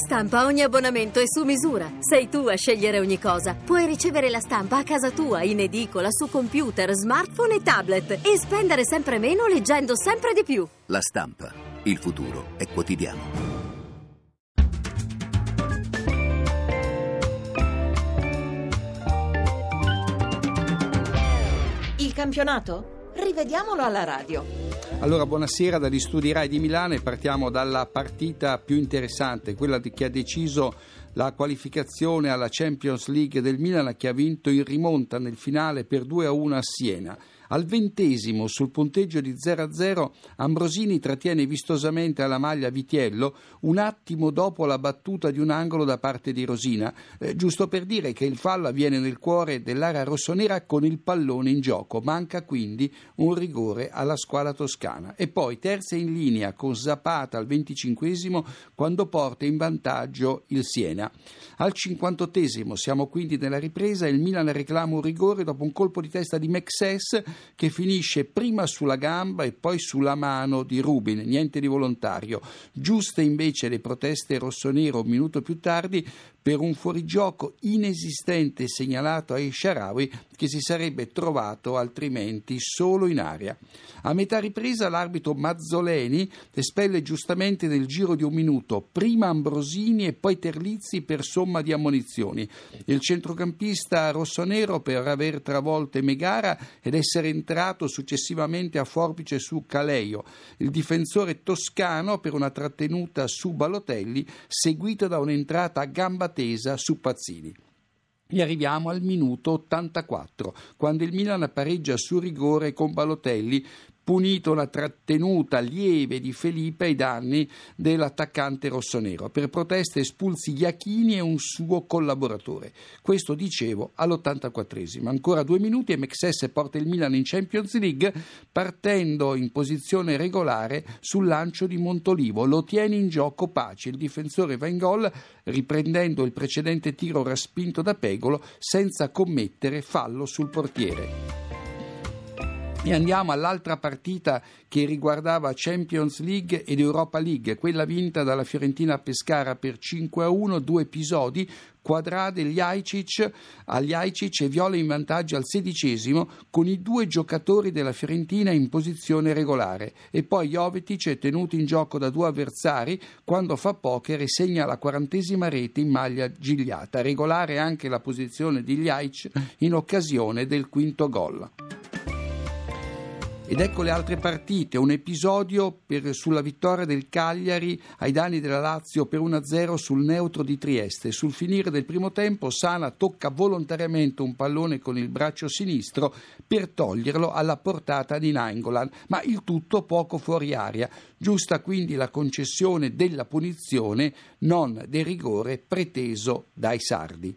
stampa ogni abbonamento è su misura. Sei tu a scegliere ogni cosa. Puoi ricevere la stampa a casa tua, in edicola, su computer, smartphone e tablet. E spendere sempre meno leggendo sempre di più. La stampa. Il futuro è quotidiano. Il campionato? Rivediamolo alla radio. Allora, buonasera dagli studi RAI di Milano e partiamo dalla partita più interessante, quella che ha deciso la qualificazione alla Champions League del Milan, che ha vinto in rimonta nel finale per 2-1 a Siena. Al 20° sul punteggio di 0-0 Ambrosini trattiene vistosamente alla maglia Vitiello un attimo dopo la battuta di un angolo da parte di Rosina, giusto per dire che il fallo avviene nel cuore dell'area rossonera con il pallone in gioco. Manca quindi un rigore alla squadra toscana. E poi terza in linea con Zapata al 25° quando porta in vantaggio il Siena. Al 58° siamo quindi nella ripresa e il Milan reclama un rigore dopo un colpo di testa di Mexes che finisce prima sulla gamba e poi sulla mano di Rubin, niente di volontario. Giuste invece le proteste rossonero un minuto più tardi per un fuorigioco inesistente segnalato a Sharawi, che si sarebbe trovato altrimenti solo in aria. A metà ripresa l'arbitro Mazzoleni espelle giustamente nel giro di un minuto prima Ambrosini e poi Terlizzi per somma di ammonizioni. Il centrocampista rossonero per aver travolto Megara ed essere entrato successivamente a forbice su Caleio. Il difensore toscano per una trattenuta su Balotelli seguita da un'entrata a gamba tesa su Pazzini. E arriviamo al minuto 84, quando il Milan pareggia su rigore con Balotelli, punito una trattenuta lieve di Felipe ai danni dell'attaccante rossonero. Per proteste espulsi Iachini e un suo collaboratore. Questo, dicevo, all'84°. Ancora 2 minuti e Mexes porta il Milan in Champions League partendo in posizione regolare sul lancio di Montolivo. Lo tiene in gioco Pace. Il difensore va in gol riprendendo il precedente tiro respinto da Pegolo senza commettere fallo sul portiere. E andiamo all'altra partita che riguardava Champions League ed Europa League, quella vinta dalla Fiorentina a Pescara per 5-1, 2 episodi, quadrade Ljajic e Viola in vantaggio al 16° con i 2 giocatori della Fiorentina in posizione regolare. E poi Jovetic è tenuto in gioco da 2 avversari quando fa poker e segna la 40ª rete in maglia gigliata. Regolare anche la posizione di Ljajic in occasione del 5° gol. Ed ecco le altre partite, un episodio sulla vittoria del Cagliari ai danni della Lazio per 1-0 sul neutro di Trieste. Sul finire del primo tempo Sana tocca volontariamente un pallone con il braccio sinistro per toglierlo alla portata di Nainggolan, ma il tutto poco fuori aria. Giusta quindi la concessione della punizione, non del rigore preteso dai sardi.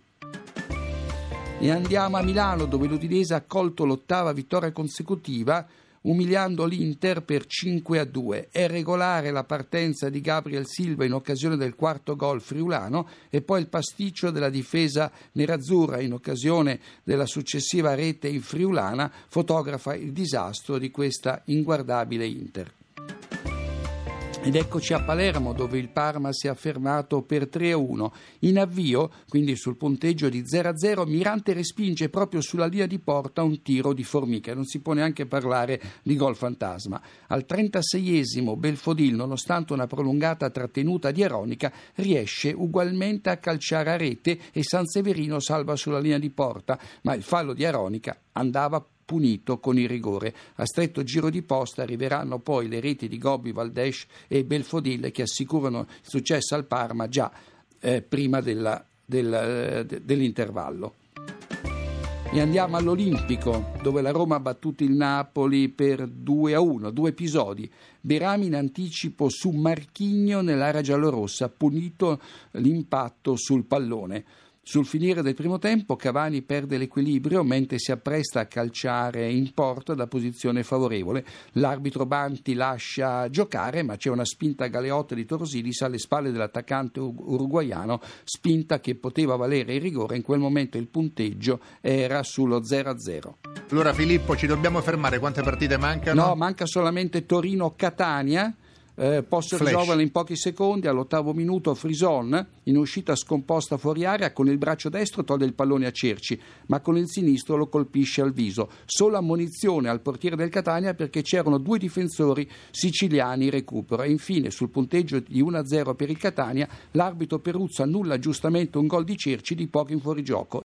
E andiamo a Milano, dove l'Udinese ha accolto l'8ª vittoria consecutiva umiliando l'Inter per 5-2. È regolare la partenza di Gabriel Silva in occasione del 4° gol friulano e poi il pasticcio della difesa nerazzurra in occasione della successiva rete in friulana fotografa il disastro di questa inguardabile Inter. Ed eccoci a Palermo, dove il Parma si è affermato per 3-1. In avvio, quindi sul punteggio di 0-0, Mirante respinge proprio sulla linea di porta un tiro di formica. Non si può neanche parlare di gol fantasma. Al 36° Belfodil, nonostante una prolungata trattenuta di Aronica, riesce ugualmente a calciare a rete e Sanseverino salva sulla linea di porta, ma il fallo di Aronica andava punito con il rigore. A stretto giro di posta arriveranno poi le reti di Gobbi, Valdes e Belfodil che assicurano il successo al Parma già prima dell'intervallo. E andiamo all'Olimpico, dove la Roma ha battuto il Napoli per 2-1, 2 episodi. Berami in anticipo su Marchinio nell'area giallorossa, punito l'impatto sul pallone. Sul finire del primo tempo Cavani perde l'equilibrio mentre si appresta a calciare in porta da posizione favorevole. L'arbitro Banti lascia giocare, ma c'è una spinta galeotta di Torosilis alle spalle dell'attaccante uruguaiano, spinta che poteva valere il rigore. In quel momento il punteggio era sullo 0-0. Allora Filippo, ci dobbiamo fermare, quante partite mancano? No, manca solamente Torino-Catania posso risolverla in pochi secondi. All'ottavo minuto Frison, in uscita scomposta fuori area, con il braccio destro toglie il pallone a Cerci, ma con il sinistro lo colpisce al viso. Solo ammonizione al portiere del Catania perché c'erano due difensori siciliani in recupero. E infine, sul punteggio di 1-0 per il Catania, l'arbitro Peruzzo annulla giustamente un gol di Cerci di poco in fuorigioco.